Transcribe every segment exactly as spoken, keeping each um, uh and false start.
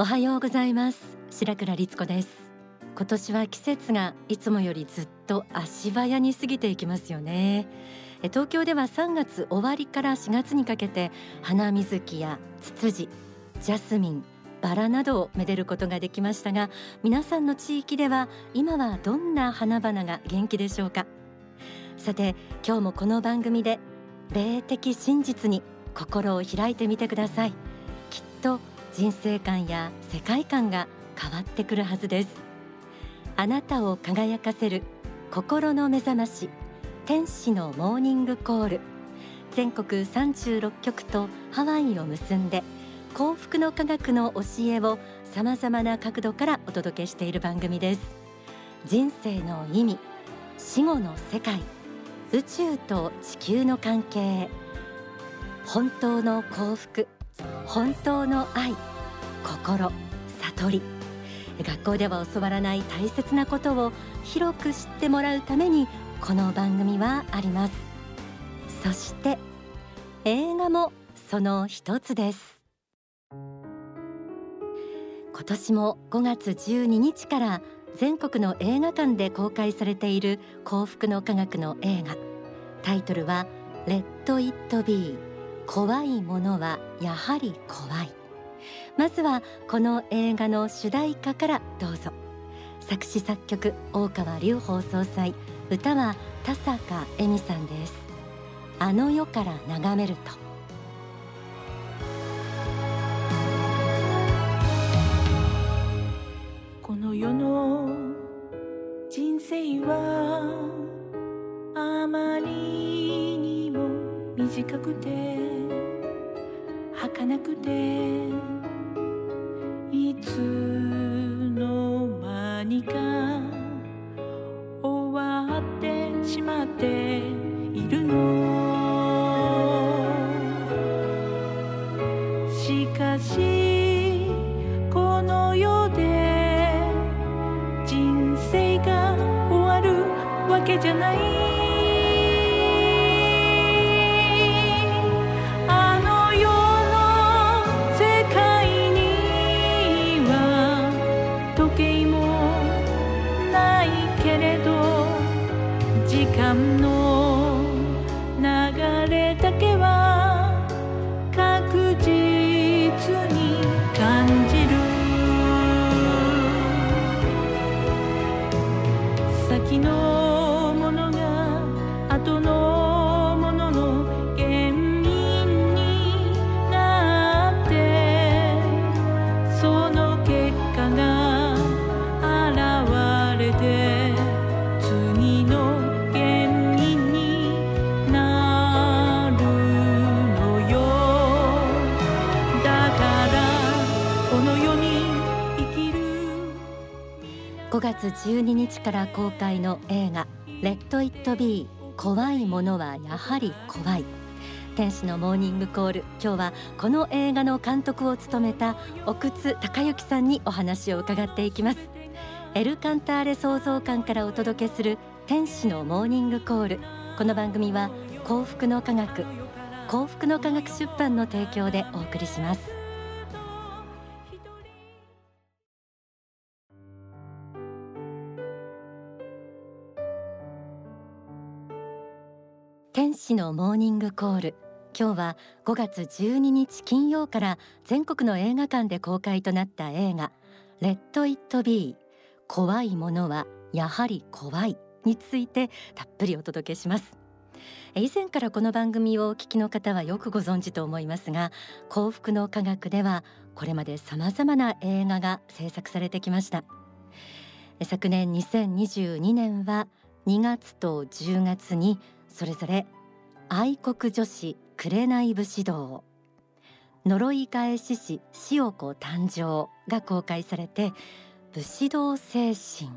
おはようございます。白倉律子です。今年は季節がいつもよりずっと足早に過ぎていきますよね。東京ではさんがつ終わりからしがつにかけて花水木やツツジ、ジャスミン、バラなどをめでることができましたが、皆さんの地域では今はどんな花々が元気でしょうか。さて、今日もこの番組で霊的真実に心を開いてみてください。きっと人生観や世界観が変わってくるはずです。あなたを輝かせる心の目覚まし、天使のモーニングコール。全国さんじゅうろっきょくとハワイを結んで、幸福の科学の教えをさまざまな角度からお届けしている番組です。人生の意味、死後の世界、宇宙と地球の関係、本当の幸福、本当の愛、心、悟り。学校では教わらない大切なことを広く知ってもらうためにこの番組はあります。そして映画もその一つです。今年もごがつじゅうににちから全国の映画館で公開されている幸福の科学の映画、タイトルはレット・イット・ビー、怖いものはやはり怖い。まずはこの映画の主題歌からどうぞ。作詞作曲大川隆法総裁、歌は田坂恵美さんです。あの世から眺めると。この世の人生はあまりにも短くて儚くて、いつの間にか終わってしまっているの。しかしこの世で人生が終わるわけじゃない。先のものが後のものの原因になって、その結果が現れて次の原因になるのよ。だからこの世にごがつじゅうににちから公開の映画レット・イット・ビー、怖いものはやはり怖い。天使のモーニングコール、今日はこの映画の監督を務めた奥津孝之さんにお話を伺っていきます。エル・カンターレ創造館からお届けする天使のモーニングコール。この番組は幸福の科学、幸福の科学出版の提供でお送りします。天使のモーニングコール、今日はごがつじゅうににち金曜から全国の映画館で公開となった映画レット・イット・ビー、怖いものはやはり怖いについてたっぷりお届けします。以前からこの番組をお聞きの方はよくご存知と思いますが、幸福の科学ではこれまで様々な映画が制作されてきました。昨年にせんにじゅうにねんはにがつとじゅうがつにそれぞれ愛国女子紅武士道、呪い返し師塩子誕生が公開されて、武士道精神、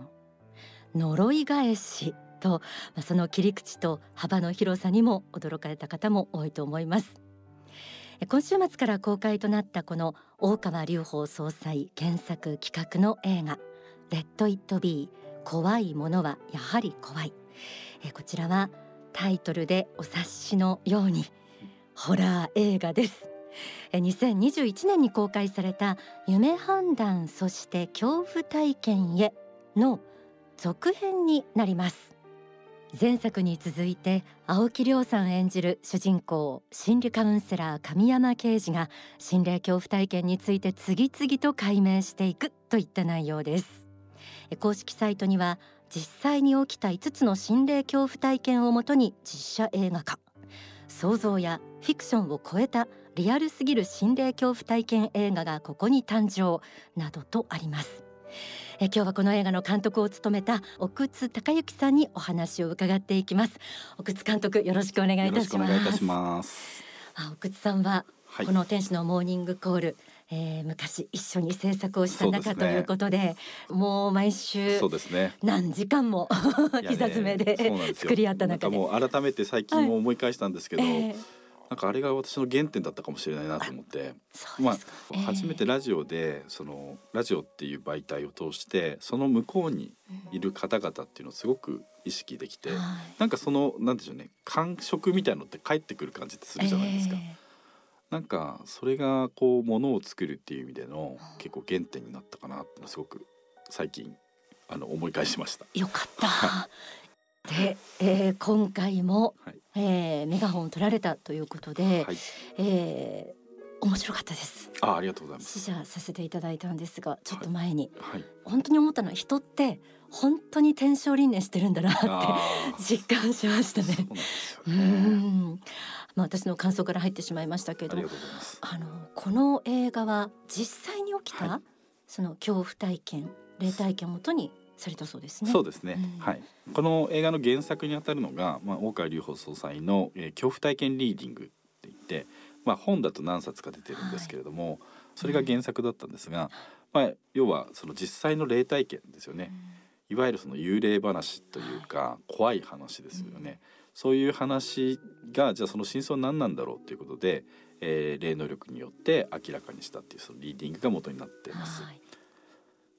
呪い返しとその切り口と幅の広さにも驚かれた方も多いと思います。今週末から公開となったこの大川隆法総裁原作企画の映画レット・イット・ビー、怖いものはやはり怖い、えー、こちらはタイトルでお察しのようにホラー映画です。えー、にせんにじゅういちねんに公開された夢判断そして恐怖体験への続編になります。前作に続いて青木亮さん演じる主人公心理カウンセラー神山啓司が心霊恐怖体験について次々と解明していくといった内容です。公式サイトには実際に起きたいつつの心霊恐怖体験をもとに実写映画化、想像やフィクションを超えたリアルすぎる心霊恐怖体験映画がここに誕生などとあります。え今日はこの映画の監督を務めた奥津貴之さんにお話を伺っていきます。奥津監督、よろしくお願いいたします。よろしくお願いいたします。奥津さんは、はい、この天使のモーニングコール、えー、昔一緒に制作をした中、ね、ということで、もう毎週何時間も膝詰めで作り合った中で、なんかもう改めて最近も思い返したんですけど、はい、えー、なんかあれが私の原点だったかもしれないなと思って、まあえー、初めてラジオでそのラジオっていう媒体を通してその向こうにいる方々っていうのをすごく意識できて、うん、なんかそのなんでしょうね、感触みたいのって返ってくる感じってするじゃないですか、えー、なんかそれがこう物を作るっていう意味での結構原点になったかなってすごく最近あの思い返しました。よかったで、えー、今回も、はい、えー、メガホンを取られたということで、はい、えー、面白かったです。あ、ありがとうございます。試写させていただいたんですが、ちょっと前に、はいはい、本当に思ったのは人って本当に天正輪廻してるんだなって実感しましたね。そうなんですよね。うん、まあ、私の感想から入ってしまいましたけど、ありがとうございます。あのこの映画は実際に起きた、はい、その恐怖体験霊体験をもとにされたそうですね。そうですね、うん、はい、この映画の原作にあたるのが、まあ、大川隆法総裁の、えー、恐怖体験リーディングって言って、まあ、本だと何冊か出てるんですけれども、はい、それが原作だったんですが、うん、まあ、要はその実際の霊体験ですよね、うん、いわゆるその幽霊話というか、はい、怖い話ですよね、うん、そういう話がじゃあその真相は何なんだろうということで、えー、霊能力によって明らかにしたっていうそのリーディングが元になっています。はい、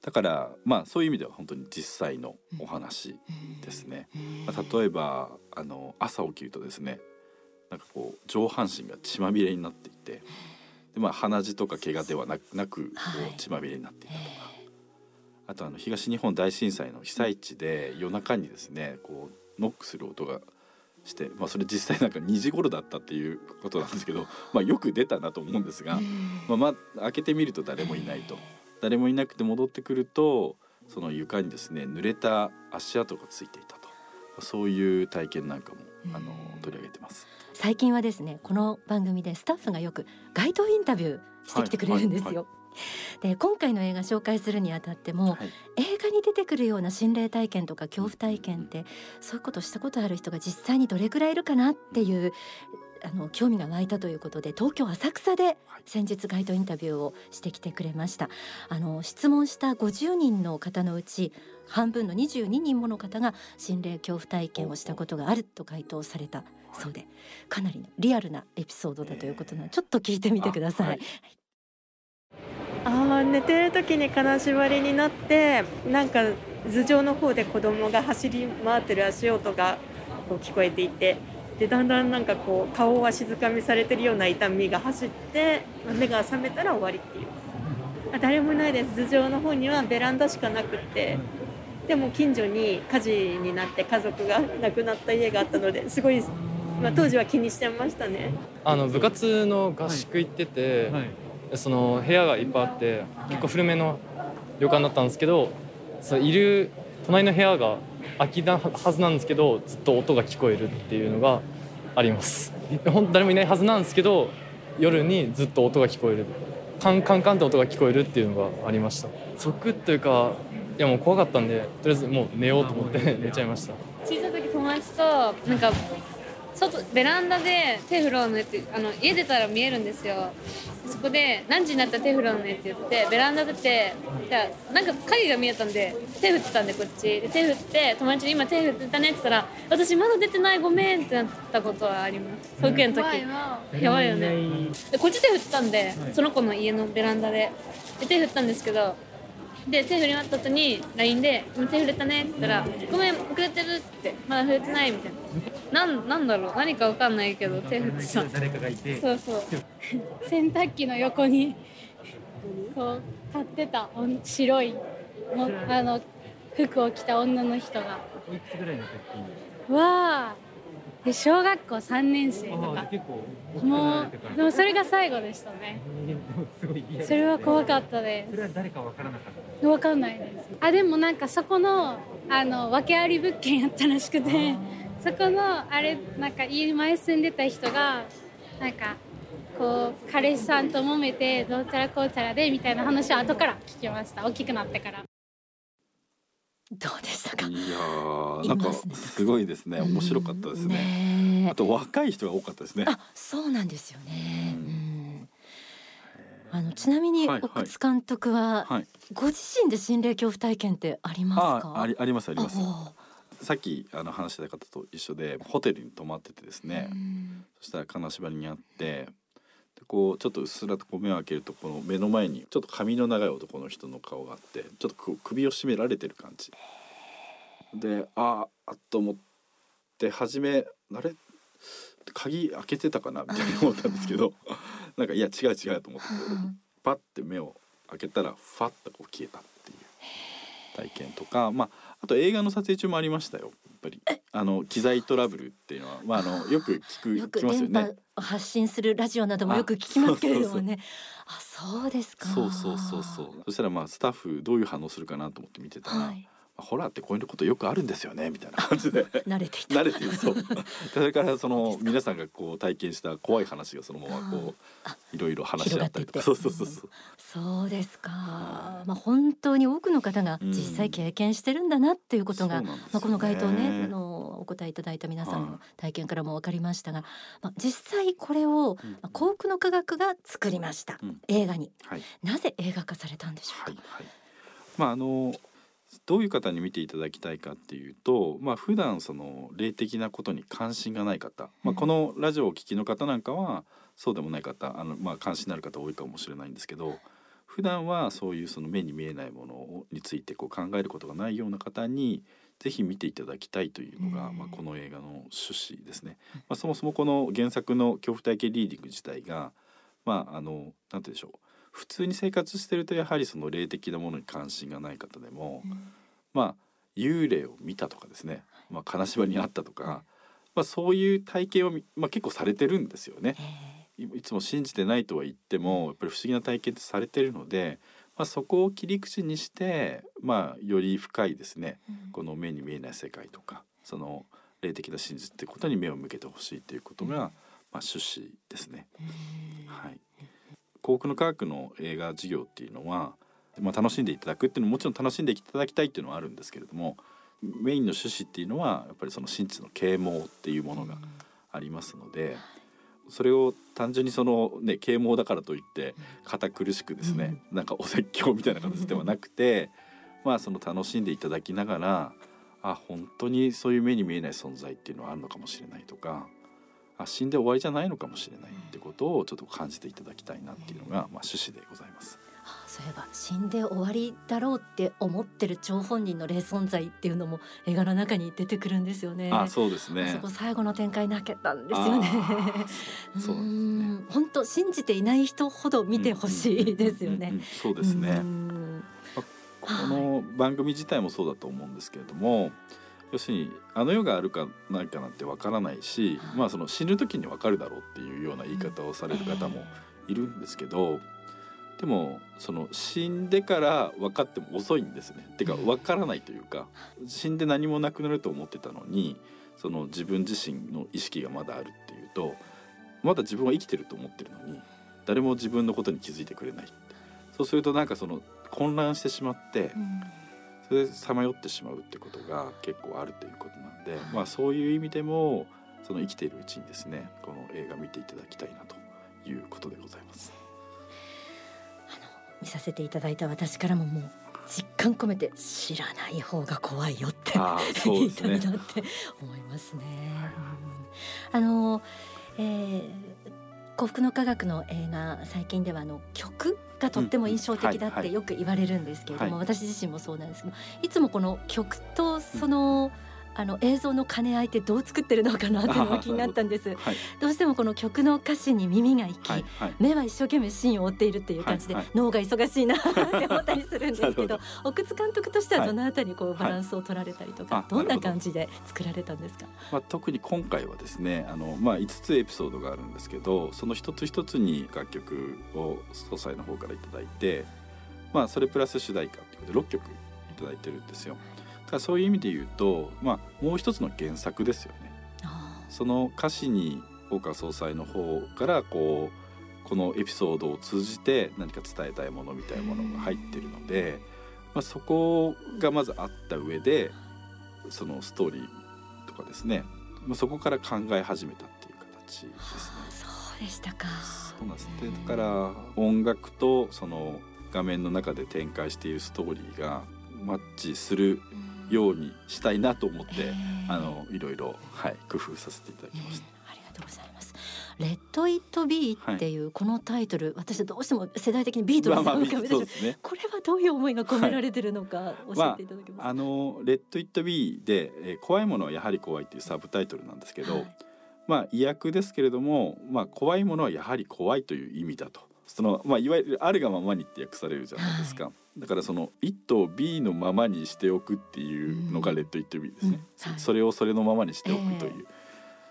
だから、まあ、そういう意味では本当に実際のお話ですね。まあ、例えばあの朝起きるとですね、なんかこう上半身が血まみれになっていて、で、まあ、鼻血とか怪我ではなく、なく血まみれになっていたとか、はい、あとあの東日本大震災の被災地で夜中にですねこうノックする音がして、まあ、それ実際なんかにじ頃だったっていうことなんですけど、まあ、よく出たなと思うんですが、まあまあ、開けてみると誰もいないと。誰もいなくて戻ってくるとその床にですね濡れた足跡がついていたと、そういう体験なんかも、うん、あの取り上げてます。最近はですねこの番組でスタッフがよく街頭インタビューしてきてくれるんですよ、はいはいはい、で今回の映画紹介するにあたっても、はい、映画に出てくるような心霊体験とか恐怖体験って、うん、そういうことしたことある人が実際にどれくらいいるかなっていう、うん、あの興味が湧いたということで東京浅草で先日街頭インタビューをしてきてくれました。あの質問したごじゅうにんの方のうち半分のにじゅうににんもの方が心霊恐怖体験をしたことがあると回答されたそうで、かなりリアルなエピソードだということなので、えー、ちょっと聞いてみてください。あ、はい、あ寝てる時に金縛りになって、なんか頭上の方で子供が走り回ってる足音がこう聞こえていて、でだんだんなんかこう顔は静かみされてるような痛みが走って、目が覚めたら終わりっていう。あ、誰もいないです。頭上の方にはベランダしかなくって、でも近所に火事になって家族が亡くなった家があったので、すごい、まあ、当時は気にしてましたね。あの部活の合宿行ってて、はいはい、その部屋がいっぱいあって結構古めの旅館だったんですけど、そのいる隣の部屋が空きなはずなんですけど、ずっと音が聞こえるっていうのがあります。本当誰もいないはずなんですけど、夜にずっと音が聞こえる、カンカンカンって音が聞こえるっていうのがありました。続というか、いやもう怖かったんで、とりあえずもう寝ようと思って寝ちゃいました。小さい時友達となんか外ベランダで手振ろうねって、あの家出たら見えるんですよ。そこで何時になったら手振ろうねって言って、ベランダ出て、なんか影が見えたんで手振ってたんで、こっちで手振って友達に今手振ってたねって言ったら、私まだ出てないごめんってなったことはあります。保育園の時、うん、やばいよね、でこっち手振ってたんで、その子の家のベランダで手振ったんですけど、で手振り終わった後に ライン で「手振れたね」って言ったら「ごめん遅れてる」って「まだ振れてない」みたいな、なん、なんだろう、何か分かんないけど手振ってた、誰かがいて、そうそう洗濯機の横にこう買ってた白いもあの服を着た女の人が、いくつぐらいの時わーで小学校さんねんせいとか、結構もうでもそれが最後でしたね。すごいリアル、それは怖かったです。それは誰か分からなかった、分かんないです。あでもなんかそこのあの訳あり物件やったらしくて、そこのあれなんか家前住んでた人がなんかこう彼氏さんと揉めてどうたらこうたらでみたいな話を後から聞きました。大きくなってから。どうでしたか。いやーなんかすごいですね、面白かったです ね,、うん、ねあと若い人が多かったですね。あそうなんですよね、うんうん、あのちなみに奥津監督は、はいはい、ご自身で心霊恐怖体験ってありますか。 あ, あ, りありますあります。さっきあの話してた方と一緒でホテルに泊まっててですね、うん、そしたら金縛りにあって、こうちょっとうっすらと目を開けるとこの目の前にちょっと髪の長い男の人の顔があって、ちょっと首を絞められてる感じで、あーっと思って初めあれ鍵開けてたかなみたいに思ったんですけどなんかいや違う違うと思ってパッて目を開けたらファッとこう消えたっていう体験とか、まあ、あと映画の撮影中もありましたよ。やっぱりあの機材トラブルっていうのは、まあ、あのよく聞くよく聞きますよね。電波を発信するラジオなどもよく聞きますけれどもね。あ、そうですか。そうそうそうそう。そしたらまあスタッフどういう反応するかなと思って見てたら、はい、ホラーってこういうことよくあるんですよねみたいな感じで慣れていた慣れているそうそれからその皆さんがこう体験した怖い話がそのままこういろいろ話し合ったりとかそうそうそうそう、うん、そうですか、はい、まあ、本当に多くの方が実際経験してるんだなっていうことが、うんね、まあ、この回答ねあのお答えいただいた皆さんの体験からも分かりましたが、はい、まあ、実際これを幸福の科学が作りました、うん、映画に、はい、なぜ映画化されたんでしょうか。はいはい、まああのどういう方に見ていただきたいかっていうと、まあ、普段その霊的なことに関心がない方、まあ、このラジオを聞きの方なんかはそうでもない方、あの、まあ、関心のある方多いかもしれないんですけど、普段はそういうその目に見えないものについてこう考えることがないような方にぜひ見ていただきたいというのが、まあ、この映画の趣旨ですね。まあ、そもそもこの原作の恐怖体験リーディング自体が、まあ、あの、なんて言うんでしょう、普通に生活してるとやはりその霊的なものに関心がない方でも、うん、まあ幽霊を見たとかですね、まあ、金縛りにあったとか、まあ、そういう体験を、まあ、結構されてるんですよね。いつも信じてないとは言ってもやっぱり不思議な体験ってされてるので、まあ、そこを切り口にして、まあ、より深いですね、うん、この目に見えない世界とかその霊的な真実ってことに目を向けてほしいということが、うん、まあ、趣旨ですね。はい、幸福の科学の映画事業っていうのは、まあ、楽しんでいただくっていうのももちろん楽しんでいただきたいっていうのはあるんですけれども、メインの趣旨っていうのはやっぱりその神知の啓蒙っていうものがありますので、それを単純にその、ね、啓蒙だからといって堅苦しくですね、なんかお説教みたいな形ではなくてまあその楽しんでいただきながら、あ本当にそういう目に見えない存在っていうのはあるのかもしれないとか、死んで終わりじゃないのかもしれないってことをちょっと感じていただきたいなっていうのが、まあ、趣旨でございます。ああ、そういえば死んで終わりだろうって思ってる張本人の霊存在っていうのも映画の中に出てくるんですよね。ああ、そうですね。あそこ最後の展開泣けたんですよね。そうですね。本当信じていない人ほど見てほしいですよね。そうですね。この番組自体もそうだと思うんですけれども、要するにあの世があるかないかなんてわからないし、まあ、その死ぬ時にわかるだろうっていうような言い方をされる方もいるんですけど、でもその死んでから分かっても遅いんですね。てかわからないというか、死んで何もなくなると思ってたのにその自分自身の意識がまだあるっていうと、まだ自分は生きてると思ってるのに誰も自分のことに気づいてくれない。そうするとなんかその混乱してしまって、うん、それでさまよってしまうってことが結構あるということなんで、まあ、そういう意味でもその生きているうちにですね、この映画見ていただきたいなということでございます。あの見させていただいた私からももう実感込めて知らない方が怖いよって言いたいなって思いますね。あの、えー幸福の科学の映画、最近ではあの曲がとっても印象的だってよく言われるんですけれども、私自身もそうなんですけど、いつもこの曲とその、うん、あの映像の兼ね合いってどう作ってるのかなっていうのが気になったんです、はい、どうしてもこの曲の歌詞に耳が行き、はいはい、目は一生懸命シーンを追っているっていう感じで、はいはい、脳が忙しいなって思ったりするんですけ ど, ど奥津監督としてはどのあたりこうバランスを取られたりとか、はい、どんな感じで作られたんですか？まあ、特に今回はですね、あの、まあ、いつつエピソードがあるんですけど、その一つ一つに楽曲を総裁の方からいただいて、まあ、それプラス主題歌ということでろっきょくいただいてるんですよ。そういう意味で言うと、まあ、もう一つの原作ですよね。その歌詞に大川総裁の方からこうこのエピソードを通じて何か伝えたいものみたいなものが入ってるので、まあ、そこがまずあった上でそのストーリーとかですね、まあ、そこから考え始めたっていう形ですね。そうでしたか。そうなんです。で、だから音楽とその画面の中で展開しているストーリーがマッチするようにしたいなと思って、えー、あのいろいろ、はい、工夫させていただきました、えー、ありがとうございます。レッドイットビーっていうこのタイトル、はい、私はどうしても世代的にビートルズを浮かべて、まあまあね、これはどういう思いが込められてるのか、はい、教えていただけますか？まあ、あのレッドイットビーで、えー、怖いものはやはり怖いっていうサブタイトルなんですけど、はい、まあ意訳ですけれども、まあ、怖いものはやはり怖いという意味だと、その、まあ、いわゆるあるがままにって訳されるじゃないですか、はい、だからその It を B のままにしておくっていうのがレッド It B ですね、うんうん、それをそれのままにしておくという、えー、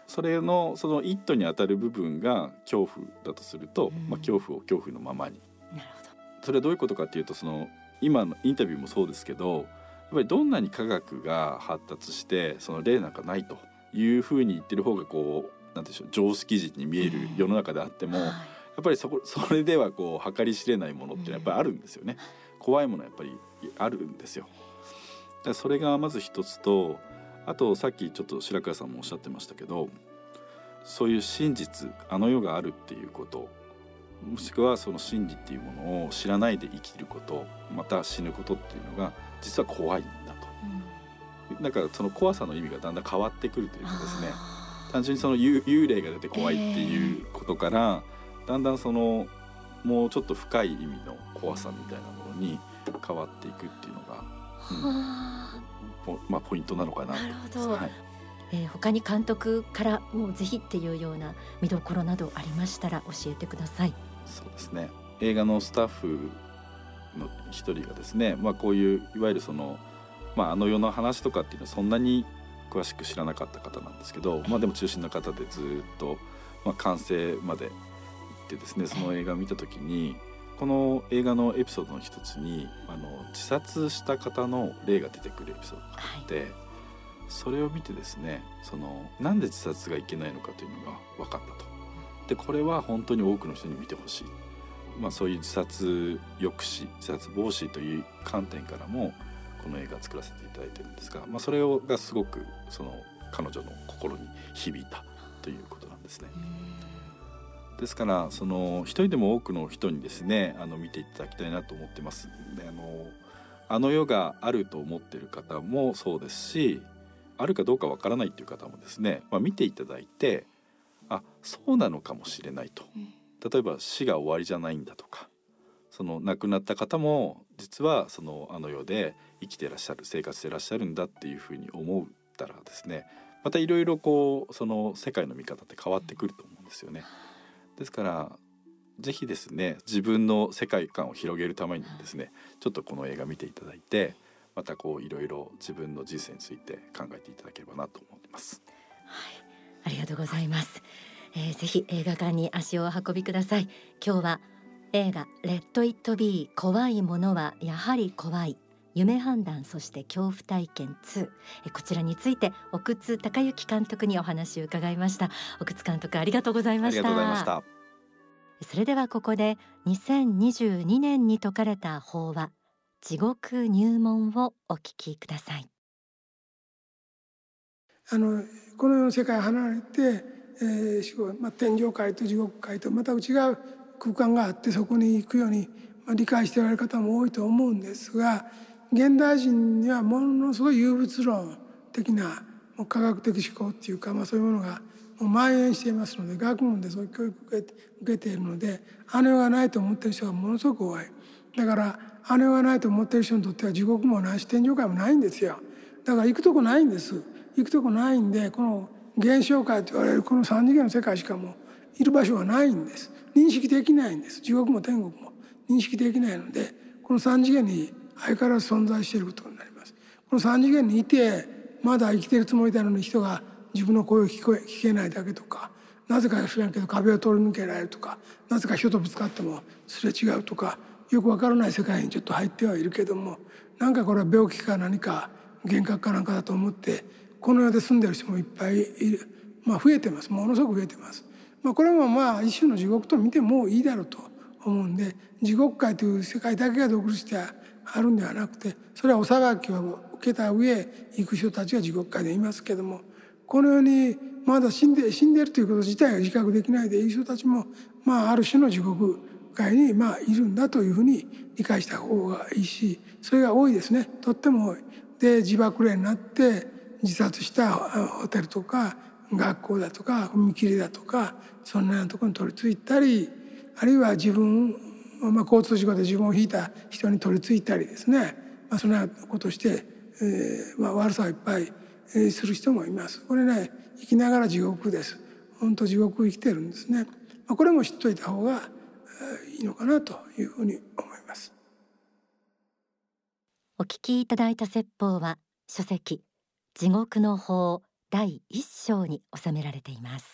それのその It に当たる部分が恐怖だとすると、うんまあ、恐怖を恐怖のままに。なるほど。それはどういうことかっていうと、その今のインタビューもそうですけど、やっぱりどんなに科学が発達してその例なんかないというふうに言ってる方がこうなんていうんでしょう、常識人に見える世の中であっても、えーはいやっぱり そ, こそれではこう計り知れないものってやっぱりあるんですよね。怖いものはやっぱりあるんですよ。だからそれがまず一つと、あとさっきちょっと白倉さんもおっしゃってましたけど、そういう真実、あの世があるっていうこと、もしくはその真理っていうものを知らないで生きること、また死ぬことっていうのが実は怖いんだと、うん、だからその怖さの意味がだんだん変わってくるというかですね、単純にその 幽, 幽霊が出て怖いっていうことから、えーだんだんそのもうちょっと深い意味の怖さみたいなものに変わっていくっていうのが、うんまあ、ポイントなのかなと思います。なるほど、はいえー、他に監督からもうぜひっていうような見どころなどありましたら教えてください。そうですね、映画のスタッフの一人がですね、まあ、こういういわゆるその、まあ、あの世の話とかっていうのはそんなに詳しく知らなかった方なんですけど、まあ、でも中心の方でずっと、まあ、完成まででですね、その映画を見た時にこの映画のエピソードの一つにあの自殺した方の例が出てくるエピソードがあって、はい、それを見てですね、そのなんで自殺がいけないのかというのが分かったと。でこれは本当に多くの人に見てほしい、まあ、そういう自殺抑止、自殺防止という観点からもこの映画を作らせていただいてるんですが、まあ、それをがすごくその彼女の心に響いたということなんですね。ですからその一人でも多くの人にですね、あの見ていただきたいなと思ってますで、あの、あの世があると思っている方もそうですし、あるかどうかわからないという方もですね、まあ、見ていただいて、あ、そうなのかもしれないと、例えば死が終わりじゃないんだとか、その亡くなった方も実はそのあの世で生きていらっしゃる、生活していらっしゃるんだっていうふうに思ったらですね、またいろいろこうその世界の見方って変わってくると思うんですよね。ですからぜひですね、自分の世界観を広げるためにですね、ちょっとこの映画見ていただいて、またこういろいろ自分の人生について考えていただければなと思ってます、はい、ありがとうございます、えー、ぜひ映画館に足をお運びください。今日は映画レッドイットビー、怖いものはやはり怖い、夢判断そして恐怖体験ツー、こちらについて奥津孝之監督にお話を伺いました。奥津監督ありがとうございました。ありがとうございました。それではここでにせんにじゅうにねんに説かれた法話、地獄入門をお聞きください。あのこの世の世界を離れて、えーまあ、天上界と地獄界とまた違う空間があって、そこに行くように、まあ、理解しておられる方も多いと思うんですが、現代人にはものすごい有物論的な科学的思考っていうか、まあ、そういうものが蔓延していますので、学問でそういう教育を受けて、受けているので、あの世がないと思っている人がものすごく多い。だからあの世がないと思っている人にとっては地獄もないし天上界もないんですよ。だから行くとこないんです。行くとこないんで、この現象界と言われるこの三次元の世界しかもういる場所がないんです。認識できないんです。地獄も天国も認識できないので、この三次元に相変わらず存在していることになります。この三次元にいてまだ生きているつもりなのに、人が自分の声を聞こえ聞けないだけとか、なぜか知らんけど壁を通り抜けられるとか、なぜか人とぶつかってもすれ違うとか、よくわからない世界にちょっと入ってはいるけども、なんかこれは病気か何か幻覚かなんかだと思ってこの世で住んでる人もいっぱいいる、まあ、増えてます。ものすごく増えてます。まあ、これもまあ一種の地獄と見てもいいだろうと思うんで、地獄界という世界だけが独立してあるんではなくて、それはお裁きを受けた上行く人たちが地獄界でいますけども、このようにまだ死んで死んでいるということ自体が自覚できないでいる人たちも、まあ、ある種の地獄界にまあいるんだというふうに理解した方がいいし、それが多いですね。とっても多い。で、自爆霊になって自殺したホテルとか学校だとか踏切だとか、そんなところに取り付いたり、あるいは自分、まあ、交通事故で自分を引いた人に取り付いたりですね、まあ、そんなことして、えーまあ、悪さをいっぱいする人もいます。これね、生きながら地獄です。本当地獄生きてるんですね。まあ、これも知っといた方がいいのかなというふうに思います。お聞きいただいた説法は書籍地獄の法第一章に収められています。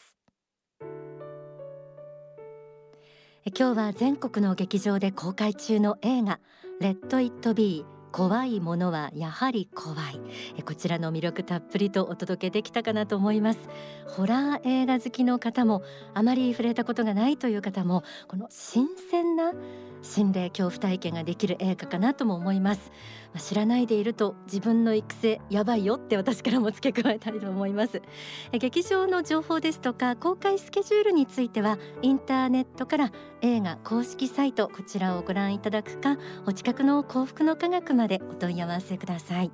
今日は全国の劇場で公開中の映画レットイットビー怖いものはやはり怖い、こちらの魅力たっぷりとお届けできたかなと思います。ホラー映画好きの方もあまり触れたことがないという方も、この新鮮な心霊恐怖体験ができる映画かなとも思います。知らないでいると自分の育成やばいよって私からも付け加えたいと思います。劇場の情報ですとか公開スケジュールについては、インターネットから映画公式サイト、こちらをご覧いただくか、お近くの幸福の科学までお問い合わせください。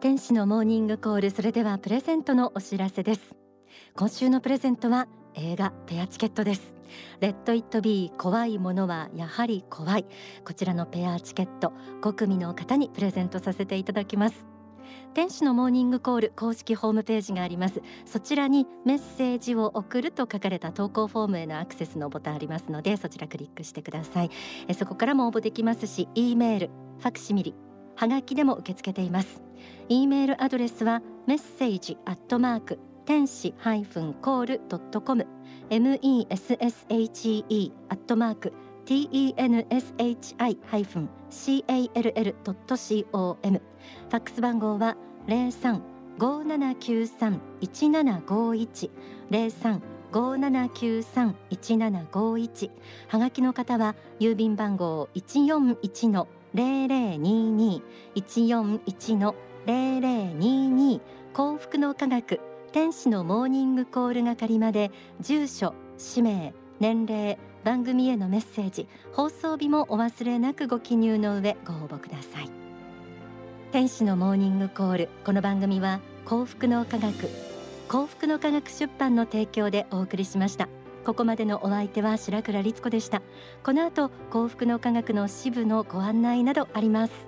天使のモーニングコール、それではプレゼントのお知らせです。今週のプレゼントは映画ペアチケットです。レッドイットビー怖いものはやはり怖い、こちらのペアチケットご組の方にプレゼントさせていただきます。天使のモーニングコール公式ホームページがあります。そちらにメッセージを送ると書かれた投稿フォームへのアクセスのボタンありますので、そちらクリックしてください。えそこからも応募できますし、 E メール、ファクシミリ、はがきでも受け付けています。 E メールアドレスはメッセージアットマーク天使ハイフンコールドットコム、 messhe アットマーク tenshi ハイフン call ドット com、 ファックス番号は零三五七九三一七五一、零三五七九三一七五一。はがきの方は郵便番号一四一の零零二二、一四一の零零二二、幸福の科学天使のモーニングコール係まで、住所、氏名、年齢、番組へのメッセージ、放送日もお忘れなくご記入の上ご応募ください。天使のモーニングコール、この番組は幸福の科学、幸福の科学出版の提供でお送りしました。ここまでのお相手は白倉律子でした。この後幸福の科学の支部のご案内などあります。